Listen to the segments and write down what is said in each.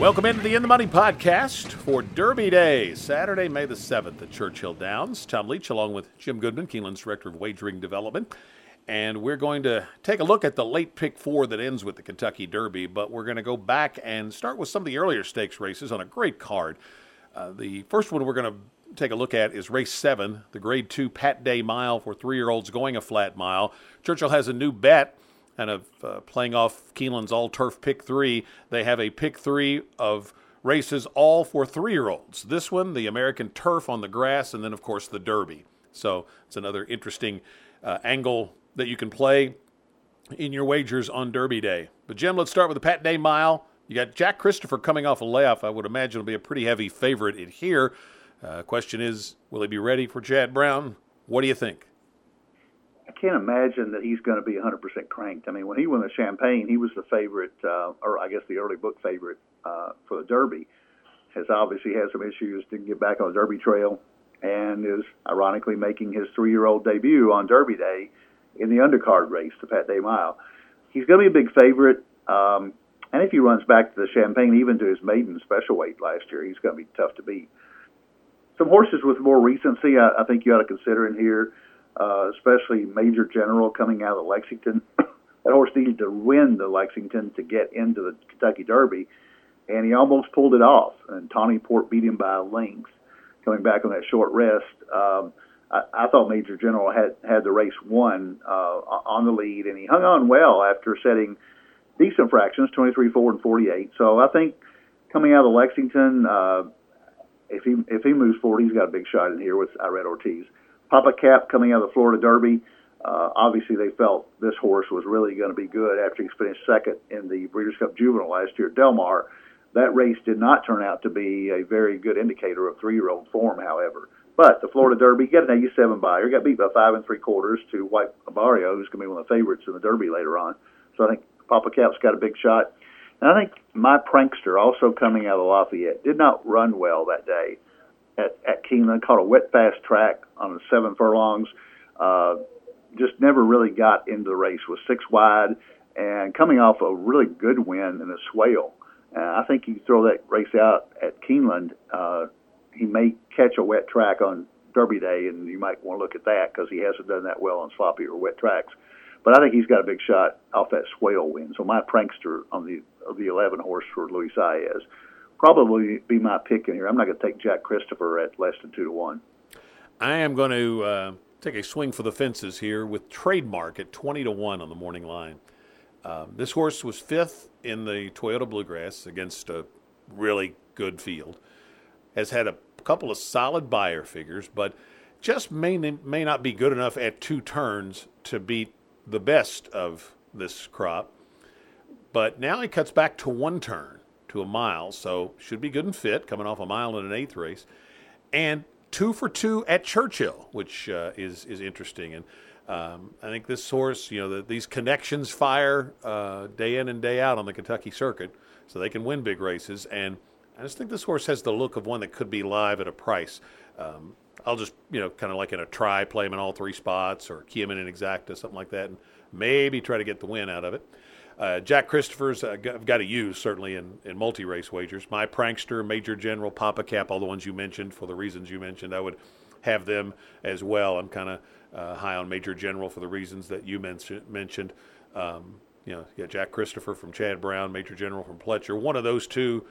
Welcome into the In the Money podcast for Derby Day, Saturday, May the 7th at Churchill Downs. Tom Leach along with Jim Goodman, Keeneland's Director of Wagering Development. And we're going to take a look at the late pick four that ends with the Kentucky Derby, but we're going to go back and start with some of the earlier stakes races on a great card. The first one we're going to take a look at is race 7, the grade 2 Pat Day Mile for 3-year-olds going a flat mile. Churchill has a new bet. And of playing off Keeneland's all-turf pick 3, they have a pick 3 of races all for 3-year-olds. This one, the American Turf on the grass, and then, of course, the Derby. So it's another interesting angle that you can play in your wagers on Derby Day. But, Jim, let's start with the Pat Day Mile. You got Jack Christopher coming off a layoff. I would imagine will be a pretty heavy favorite in here. Question is, will he be ready for Chad Brown? What do you think? I can't imagine that he's going to be 100% cranked. I mean, when he won the Champagne, he was the favorite, or I guess the early book favorite for the Derby. Has obviously had some issues, didn't get back on the Derby trail, and is ironically making his 3-year-old debut on Derby Day in the undercard race, the Pat Day Mile. He's going to be a big favorite, and if he runs back to the Champagne, even to his maiden special weight last year, he's going to be tough to beat. Some horses with more recency I think you ought to consider in here. Especially Major General coming out of Lexington. That horse needed to win the Lexington to get into the Kentucky Derby, and he almost pulled it off. And Tawny Port beat him by a length. Coming back on that short rest, I thought Major General had the race won on the lead, and he hung on well after setting decent fractions, 23, 4, and 48. So I think coming out of Lexington, if he moves forward, he's got a big shot in here with Irene Ortiz. Papa Cap coming out of the Florida Derby. Obviously, they felt this horse was really going to be good after he finished second in the Breeders' Cup Juvenile last year at Del Mar. That race did not turn out to be a very good indicator of 3-year-old form, however. But the Florida Derby, got an 87 buyer, got beat by 5 3/4 to White Abarrio, who's going to be one of the favorites in the Derby later on. So I think Papa Cap's got a big shot. And I think My Prankster, also coming out of Lafayette, did not run well that day at Keeneland, caught a wet fast track on 7 furlongs, just never really got into the race, was 6 wide, and coming off a really good win in the Swale. And I think you throw that race out at Keeneland, he may catch a wet track on Derby Day, and you might want to look at that because he hasn't done that well on sloppy or wet tracks. But I think he's got a big shot off that Swale win. So My Prankster on the 11 horse for Luis Saez probably be my pick in here. I'm not going to take Jack Christopher at less than 2-1. I am going to take a swing for the fences here with Trademark at 20-1 on the morning line. This horse was 5th in the Toyota Bluegrass against a really good field. Has had a couple of solid buyer figures, but just may not be good enough at 2 turns to beat the best of this crop. But now he cuts back to 1 turn. To a mile, so should be good and fit coming off a mile in an 8th race, and 2 for 2 at Churchill, which is interesting. And I think this horse, these connections fire day in and day out on the Kentucky circuit, so they can win big races. And I just think this horse has the look of one that could be live at a price. I'll just kind of like in a try, play him in all 3 spots, or key him in an exacta, something like that, and maybe try to get the win out of it. Jack Christopher's got to use, certainly, in multi-race wagers. My Prankster, Major General, Papa Cap, all the ones you mentioned, for the reasons you mentioned, I would have them as well. I'm kind of high on Major General for the reasons that you mentioned. Jack Christopher from Chad Brown, Major General from Pletcher. One of those two,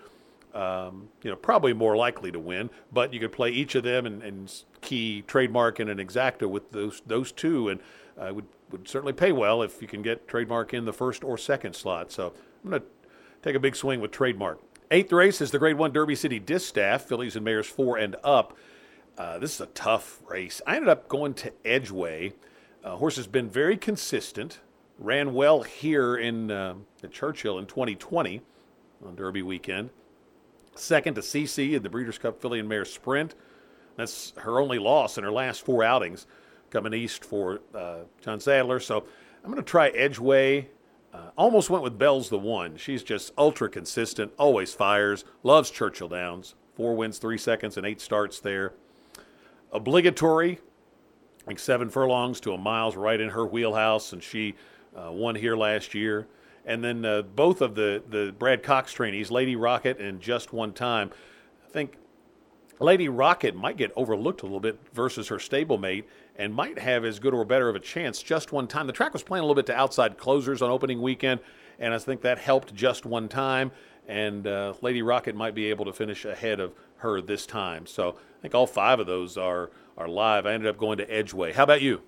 probably more likely to win, but you could play each of them and key Trademark and an exacta with those two, and I would certainly pay well if you can get Trademark in the 1st or 2nd slot. So I'm going to take a big swing with Trademark. 8th race is the Grade 1 Derby City Distaff, fillies and mares 4 and up. This is a tough race. I ended up going to Edgeway. Horse has been very consistent, ran well here at Churchill in 2020 on Derby weekend. 2nd to CC in the Breeders' Cup Filly and Mare Sprint. That's her only loss in her last 4 outings, coming east for John Sadler. So I'm going to try Edgeway. Almost went with Bell's the One. She's just ultra consistent, always fires, loves Churchill Downs. 4 wins, 3 seconds, and 8 starts there. Obligatory, like 7 furlongs to a mile's right in her wheelhouse, and she won here last year. And then both of the Brad Cox trainees, Lady Rocket and Just One Time, I think Lady Rocket might get overlooked a little bit versus her stablemate and might have as good or better of a chance Just One Time. The track was playing a little bit to outside closers on opening weekend, and I think that helped Just One Time. And Lady Rocket might be able to finish ahead of her this time. So I think all five of those are live. I ended up going to Edgeway. How about you?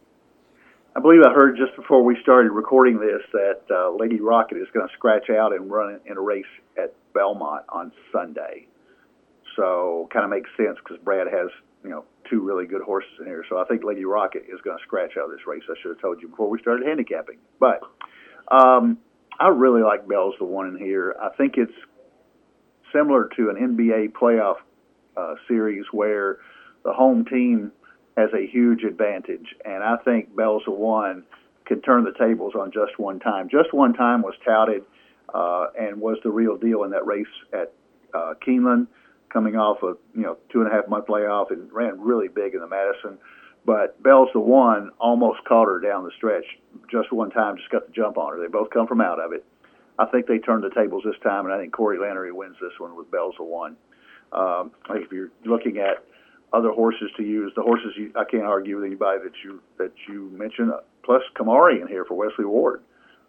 I believe I heard just before we started recording this that Lady Rocket is going to scratch out and run in a race at Belmont on Sunday. So kind of makes sense because Brad has, you know, two really good horses in here. So I think Lady Rocket is going to scratch out this race. I should have told you before we started handicapping. But I really like Bell's the One in here. I think it's similar to an NBA playoff series where the home team has a huge advantage, and I think Bell's the One can turn the tables on Just One Time. Just One Time was touted and was the real deal in that race at Keeneland, coming off a 2.5 month layoff and ran really big in the Madison. But Bell's the One almost caught her down the stretch. Just One Time just got the jump on her. They both come from out of it. I think they turned the tables this time, and I think Corey Lannery wins this one with Bell's the One. If you're looking at other horses to use, the horses I can't argue with anybody that you mentioned. Plus Kamari in here for Wesley Ward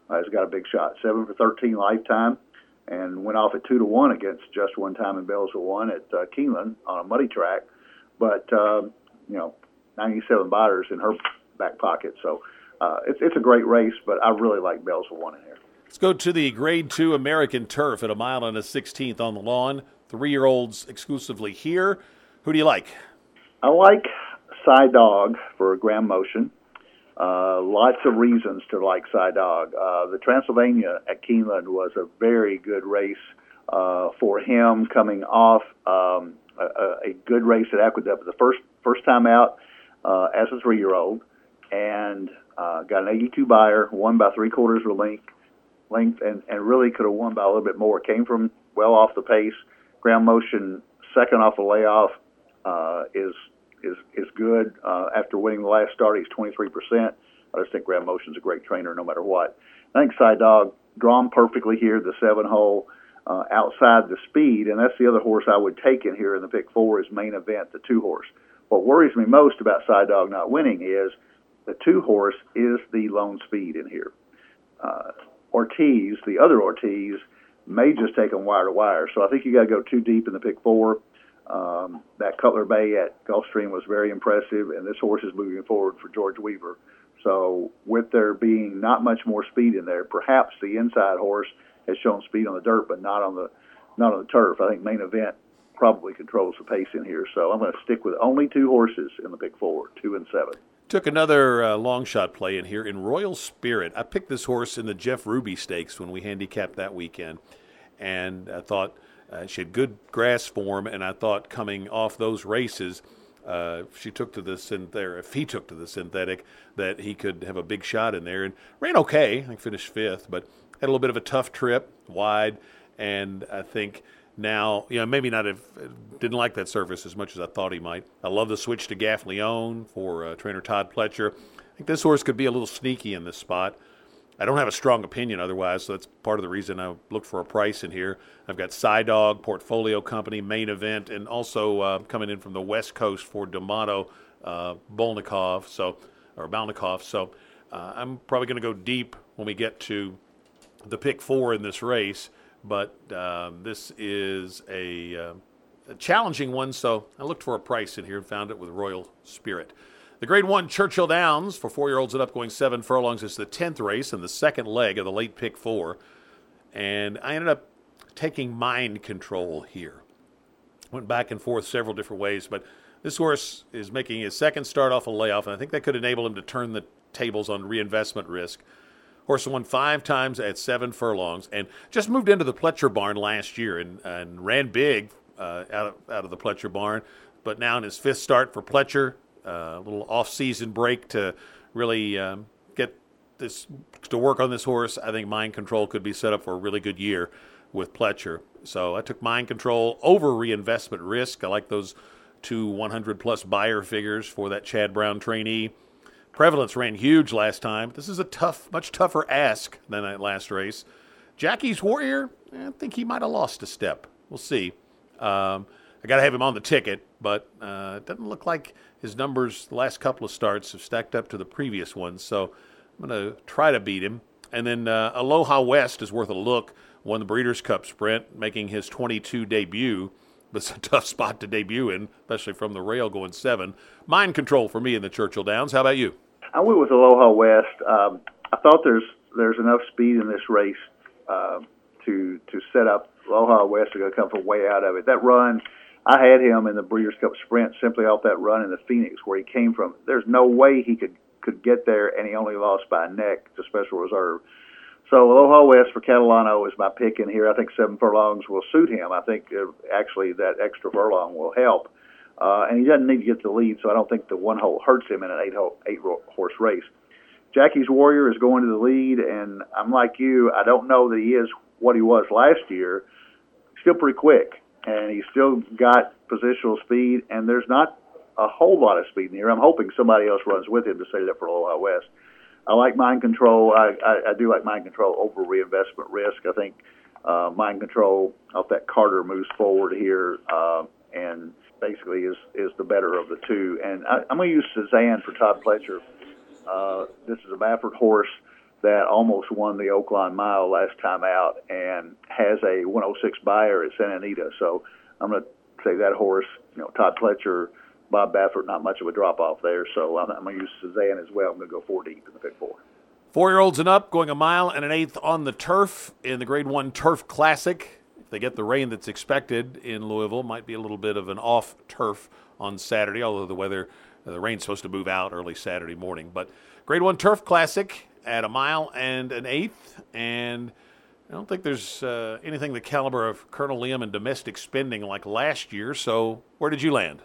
has got a big shot, 7 for 13 lifetime, and went off at 2 to 1 against Just One Time and Bell's the One at Keeneland on a muddy track. But 97 batters in her back pocket, so it's a great race. But I really like Bell's the One in here. Let's go to the Grade 2 American Turf at 1 mile and 1/16 on the lawn. 3-year-olds exclusively here. Who do you like? I like Cy Dog for Ground Motion. Lots of reasons to like Cy Dog. The Transylvania at Keeneland was a very good race for him, coming off a good race at Aqueduct. The first time out as a 3-year-old, and got an 82 buyer, won by 3/4 of length, and really could have won by a little bit more. Came from well off the pace. Ground Motion, second off a layoff, is good. After winning the last start, he's 23%. I just think Ground Motion's a great trainer no matter what. I think Cy Dog, drawn perfectly here, the 7-hole, outside the speed, and that's the other horse I would take in here in the pick 4 is Main Event, the 2-horse. What worries me most about Cy Dog not winning is the 2-horse is the lone speed in here. Ortiz, the other Ortiz, may just take them wire to wire, so I think you got to go too deep in the pick 4. That Cutler Bay at Gulfstream was very impressive, and this horse is moving forward for George Weaver. So with there being not much more speed in there, perhaps the inside horse has shown speed on the dirt, but not on the turf. I think Main Event probably controls the pace in here, so I'm going to stick with only 2 horses in the pick 4, 2 and 7. Took another long shot play in here in Royal Spirit. I picked this horse in the Jeff Ruby Stakes when we handicapped that weekend, and I thought she had good grass form, and I thought coming off those races, if he took to the synthetic, that he could have a big shot in there. And ran okay. I think finished 5th, but had a little bit of a tough trip, wide, and I think now, maybe not have, didn't like that surface as much as I thought he might. I love the switch to Gaff Leone for trainer Todd Pletcher. I think this horse could be a little sneaky in this spot. I don't have a strong opinion otherwise, so that's part of the reason I look for a price in here. I've got Cy Dog, Portfolio Company, Main Event, and also coming in from the West Coast for D'Amato, Balnikov. So I'm probably going to go deep when we get to the pick 4 in this race. But this is a challenging one, so I looked for a price in here and found it with Royal Spirit. The Grade 1 Churchill Downs for 4-year-olds and up going 7 furlongs. It's the 10th race and the second leg of the late pick 4. And I ended up taking Mind Control here. Went back and forth several different ways, but this horse is making his second start off a layoff, and I think that could enable him to turn the tables on Reinvestment Risk. Horse won 5 times at 7 furlongs and just moved into the Pletcher barn last year and ran big out of the Pletcher barn. But now in his 5th start for Pletcher, a little off-season break to really get this to work on this horse. I think Mind Control could be set up for a really good year with Pletcher. So I took Mind Control over Reinvestment Risk. I like those two 100-plus buyer figures for that Chad Brown trainee. Prevalence ran huge last time. This is a much tougher ask than that last race. Jackie's Warrior, I think he might have lost a step. We'll see. I got to have him on the ticket, but it doesn't look like his numbers the last couple of starts have stacked up to the previous ones, so I'm going to try to beat him. And then Aloha West is worth a look. Won the Breeders' Cup Sprint, making his 22 debut. But it's a tough spot to debut in, especially from the rail going 7. Mind Control for me in the Churchill Downs. How about you? I went with Aloha West. I thought there's enough speed in this race to set up Aloha West to go come from way out of it. That run, I had him in the Breeders' Cup Sprint simply off that run in the Phoenix where he came from. There's no way he could get there, and he only lost by a neck to Special Reserve. So Aloha West for Catalano is my pick in here. I think 7 furlongs will suit him. I think actually that extra furlong will help. And he doesn't need to get the lead, so I don't think the one hole hurts him in an eight-horse race. Jackie's Warrior is going to the lead, and I'm like you. I don't know that he is what he was last year. Still pretty quick, and he's still got positional speed, and there's not a whole lot of speed in here. I'm hoping somebody else runs with him to set it up for Aloha West. I like Mind Control. I do like Mind Control over Reinvestment Risk. I think Mind Control off that Carter moves forward here and basically is the better of the two. And I'm going to use Suzanne for Todd Pletcher. This is a Baffert horse that almost won the Oakland Mile last time out and has a 106 buyer at Santa Anita. So I'm going to say that horse, Todd Pletcher, Bob Baffert, not much of a drop-off there, so I'm going to use Suzanne as well. I'm going to go 4 deep in the pick 4. Four-year-olds and up, going 1 1/8 miles on the turf in the Grade 1 Turf Classic. If they get the rain that's expected in Louisville, might be a little bit of an off turf on Saturday, although the rain's supposed to move out early Saturday morning. But Grade 1 Turf Classic at 1 1/8 miles, and I don't think there's anything the caliber of Colonel Liam and domestic spending like last year, so where did you land?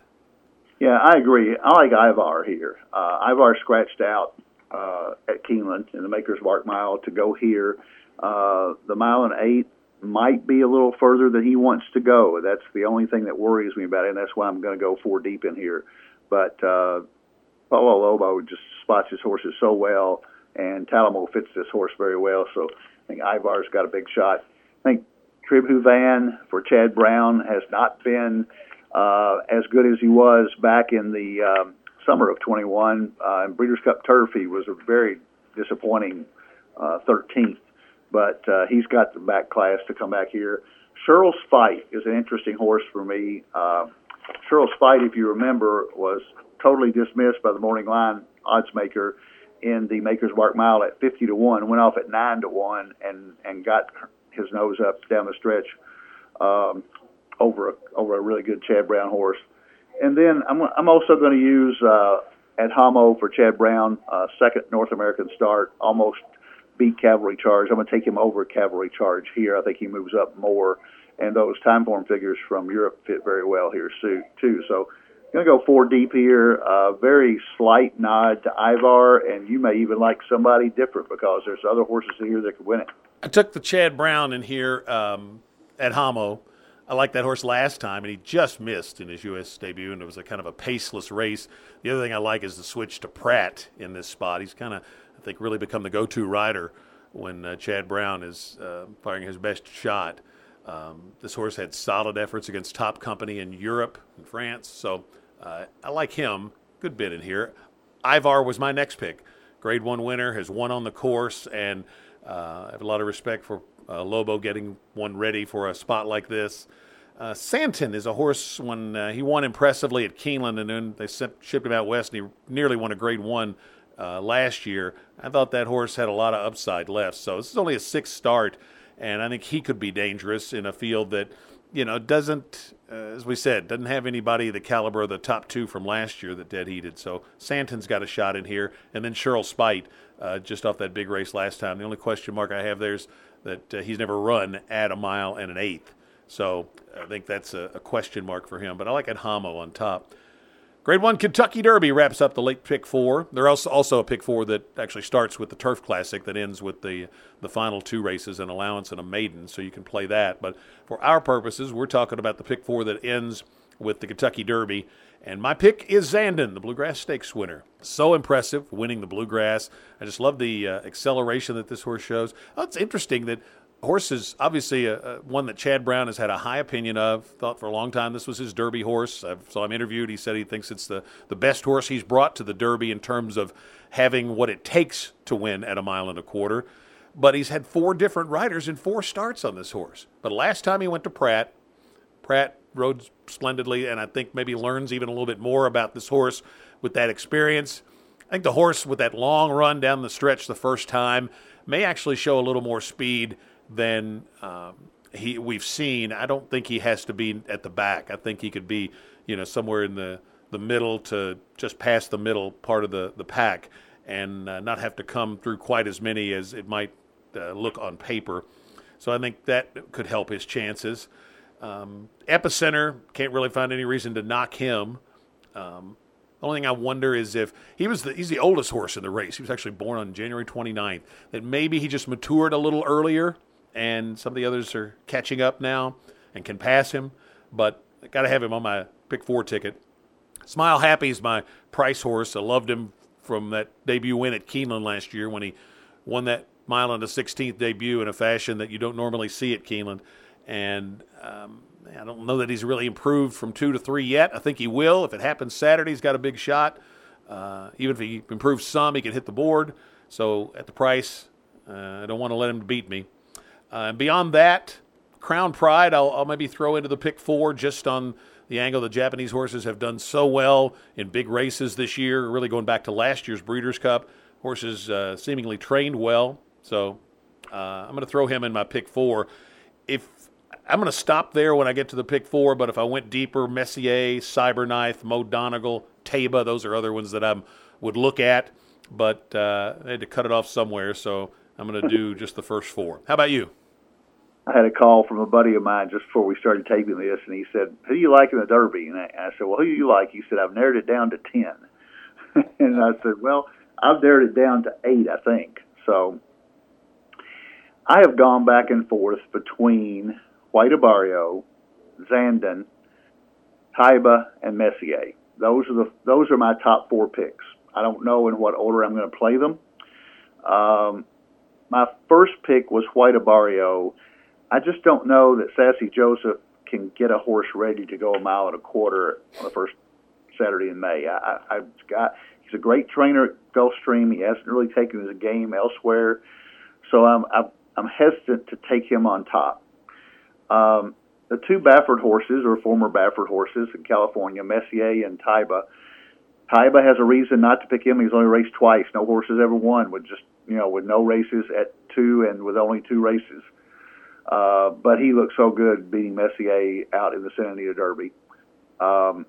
Yeah, I agree. I like Ivar here. Ivar scratched out at Keeneland in the Maker's Mark Mile to go here. The 1 1/8 miles might be a little further than he wants to go. That's the only thing that worries me about it, and that's why I'm going to go 4 deep in here. But Polo Lobo just spots his horses so well, and Talamo fits this horse very well, so I think Ivar's got a big shot. I think Tribhuvan for Chad Brown has not been as good as he was back in the summer of 21. In Breeders' Cup Turf, he was a very disappointing 13th, but he's got the back class to come back here. Cheryl's Fight is an interesting horse for me. Cheryl's Fight, if you remember, was totally dismissed by the Morning Line oddsmaker in the Maker's Mark Mile at 50-1, went off at 9-1, and got his nose up down the stretch. Over a really good Chad Brown horse. And then I'm also going to use Adhamo for Chad Brown, second North American start, almost beat Cavalry Charge. I'm going to take him over Cavalry Charge here. I think he moves up more, and those time form figures from Europe fit very well here too. So I'm going to go 4 deep here, very slight nod to Ivar, and you may even like somebody different because there's other horses here that could win it. I took the Chad Brown in here Adhamo. I liked that horse last time, and he just missed in his U.S. debut, and it was a kind of a paceless race. The other thing I like is the switch to Pratt in this spot. He's kind of, I think, really become the go-to rider when Chad Brown is firing his best shot. This horse had solid efforts against top company in Europe and France, so I like him. Good bit in here. Ivar was my next pick. Grade 1 winner, has won on the course, and I have a lot of respect for Lobo getting one ready for a spot like this. Santon is a horse when he won impressively at Keeneland, and then they shipped him out west, and he nearly won a Grade 1 last year. I thought that horse had a lot of upside left, so this is only a 6th start, and I think he could be dangerous in a field that, doesn't, as we said, doesn't have anybody the caliber of the top 2 from last year that dead-heated. So Santon's got a shot in here, and then Cheryl Spite just off that big race last time. The only question mark I have there is that he's never run at 1 1/8 miles. So I think that's a question mark for him. But I like Adhamo on top. Grade 1 Kentucky Derby wraps up the late pick 4. There's also a pick 4 that actually starts with the Turf Classic that ends with the final 2 races, an allowance and a maiden, so you can play that. But for our purposes, we're talking about the pick 4 that ends with the Kentucky Derby. And my pick is Zandon, the Bluegrass Stakes winner. So impressive, winning the Bluegrass. I just love the acceleration that this horse shows. Oh, it's interesting that horse is obviously one that Chad Brown has had a high opinion of, thought for a long time this was his Derby horse. I saw him interviewed. He said he thinks it's the best horse he's brought to the Derby in terms of having what it takes to win at a mile and a quarter. But he's had four different riders and four starts on this horse. But last time he went to Pratt, Pratt rode splendidly, and I think maybe learns even a little bit more about this horse with that experience. I think the horse with that long run down the stretch the first time may actually show a little more speed than we've seen. I don't think he has to be at the back. I think he could be, you know, somewhere in the middle to just past the middle part of the pack and not have to come through quite as many as it might look on paper. So I think that could help his chances. Epicenter, can't really find any reason to knock him. The only thing I wonder is if he's the oldest horse in the race. He was actually born on January 29th. That maybe he just matured a little earlier, and some of the others are catching up now and can pass him. But I got to have him on my pick four ticket. Smile Happy is my price horse. I loved him from that debut win at Keeneland last year when he won that mile on the 16th debut in a fashion that you don't normally see at Keeneland. And I don't know that he's really improved from 2 to 3 yet. I think he will. If it happens Saturday, he's got a big shot. Even if he improves some, he can hit the board. So at the price, I don't want to let him beat me. And beyond that, Crown Pride, I'll maybe throw into the pick four just on the angle the Japanese horses have done so well in big races this year, really going back to last year's Breeders' Cup. Horses seemingly trained well. So I'm going to throw him in my pick four. I'm going to stop there when I get to the pick four, but if I went deeper, Messier, Cyberknife, Mo Donegal, Taba, those are other ones that I would look at, but I had to cut it off somewhere, so I'm going to do just the first four. How about you? I had a call from a buddy of mine just before we started taping this, and he said, who do you like in the Derby? And I said, well, who do you like? He said, I've narrowed it down to 10. And I said, well, I've narrowed it down to 8, I think. So I have gone back and forth between White Abarrio, Zandon, Taiba, and Messier. Those are my top four picks. I don't know in what order I'm going to play them. My first pick was White Abarrio. I just don't know that Sassy Joseph can get a horse ready to go a mile and a quarter on the first Saturday in May. He's a great trainer at Gulfstream. He hasn't really taken his game elsewhere, so I'm hesitant to take him on top. The two Baffert horses, or former Baffert horses in California, Messier and Taiba. Taiba has a reason not to pick him. He's only raced twice. No horse has ever won with no races at 2 and with only 2 races. But he looked so good beating Messier out in the Santa Anita Derby. I'm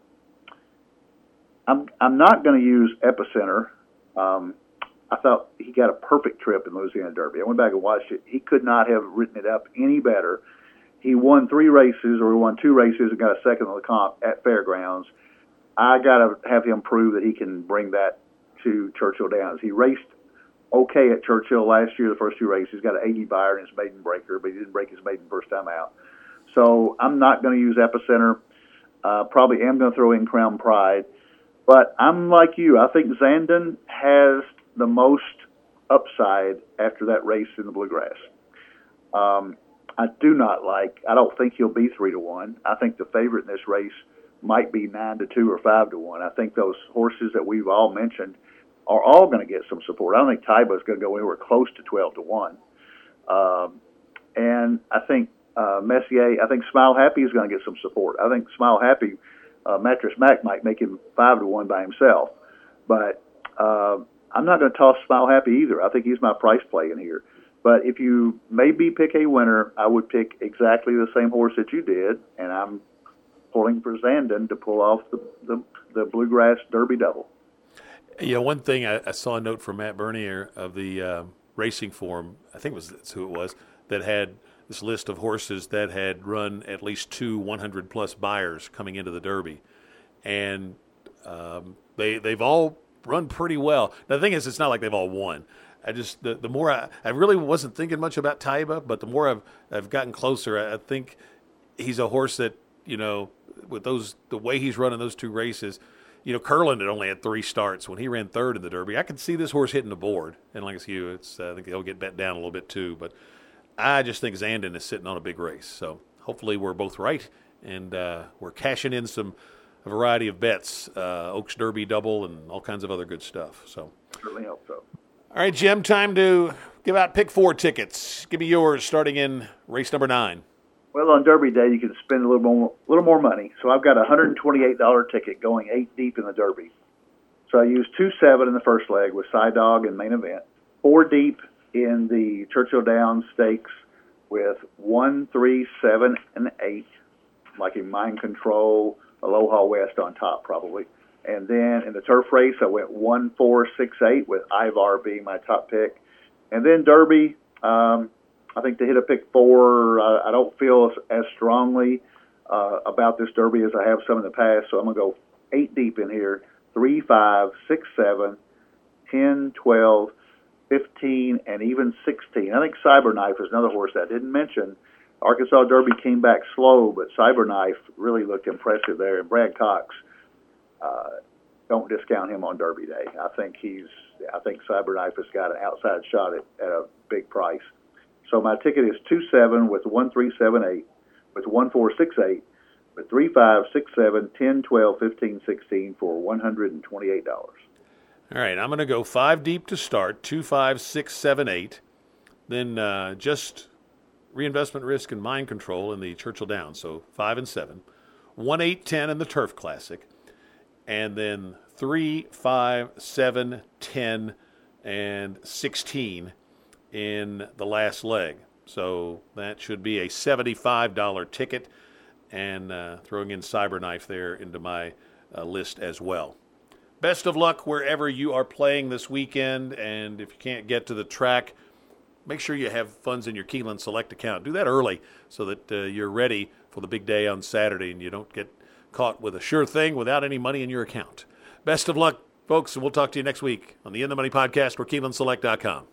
not going to use Epicenter. I thought he got a perfect trip in Louisiana Derby. I went back and watched it. He could not have written it up any better. He won 2 races and got a second on the comp at Fairgrounds. I got to have him prove that he can bring that to Churchill Downs. He raced okay at Churchill last year, the first 2 races. Got an 80 buyer in his maiden breaker, but he didn't break his maiden first time out. So I'm not going to use Epicenter. Probably am going to throw in Crown Pride. But I'm like you. I think Zandon has the most upside after that race in the Bluegrass. I don't think he'll be 3-1. I think the favorite in this race might be 9-2 or 5-1. I think those horses that we've all mentioned are all going to get some support. I don't think Taiba is going to go anywhere close to 12-1. And I think Messier, I think Smile Happy is going to get some support. I think Smile Happy, Mattress Mac might make him 5-1 by himself. But I'm not going to toss Smile Happy either. I think he's my price play in here. But if you maybe pick a winner, I would pick exactly the same horse that you did, and I'm pulling for Zandon to pull off the Bluegrass Derby double. Yeah, one thing, I saw a note from Matt Bernier of the Racing Forum, I think that's who it was, that had this list of horses that had run at least 2 100-plus buyers coming into the Derby. And they've all run pretty well. Now, the thing is, it's not like they've all won. I just the more I really wasn't thinking much about Taiba, but the more I've gotten closer, I think he's a horse that, you know, with the way he's running those 2 races, you know, Curland had only had 3 starts when he ran 3rd in the Derby. I can see this horse hitting the board, and like I said, I think he'll get bet down a little bit too. But I just think Zandon is sitting on a big race. So hopefully we're both right, and we're cashing in some a variety of bets, Oaks Derby double and all kinds of other good stuff. So certainly hope so. All right, Jim, time to give out pick four tickets. Give me yours starting in race number 9. Well, on Derby Day, you can spend a little more money. So I've got a $128 ticket going 8 deep in the Derby. So I used 2-7 in the first leg with Cy Dog and Main Event. 4 deep in the Churchill Downs Stakes with 1, 3, 7, and 8, like in Mind Control, Aloha West on top probably. And then in the turf race, I went 1, 4, 6, 8 with Ivar being my top pick. And then Derby, I think to hit a pick 4, I don't feel as strongly about this Derby as I have some in the past, so I'm going to go 8 deep in here, 3, 5, 6, 7, 10, 12, 15, and even 16. I think Cyberknife is another horse that I didn't mention. Arkansas Derby came back slow, but Cyberknife really looked impressive there. And Brad Cox, don't discount him on Derby Day. I think Cyberknife has got an outside shot at a big price. So my ticket is 2-7 with 1, 3, 7, 8, with 1, 4, 6, 8, with 3, 5, 6, 7, 10, 12, 15, 16 for $128. All right, I'm going to go 5 deep to start, 2, 5, 6, 7, 8, then just Reinvestment Risk and Mind Control in the Churchill Downs, so 5 and 7, 1, 8, 10 in the Turf Classic, and then 3, 5, 7, 10, and 16 in the last leg. So that should be a $75 ticket, and throwing in Cyberknife there into my list as well. Best of luck wherever you are playing this weekend, and if you can't get to the track, make sure you have funds in your Keeneland Select account. Do that early so that you're ready for the big day on Saturday and you don't get caught with a sure thing without any money in your account. Best of luck, folks, and we'll talk to you next week on the In the Money podcast or KeenelandSelect.com.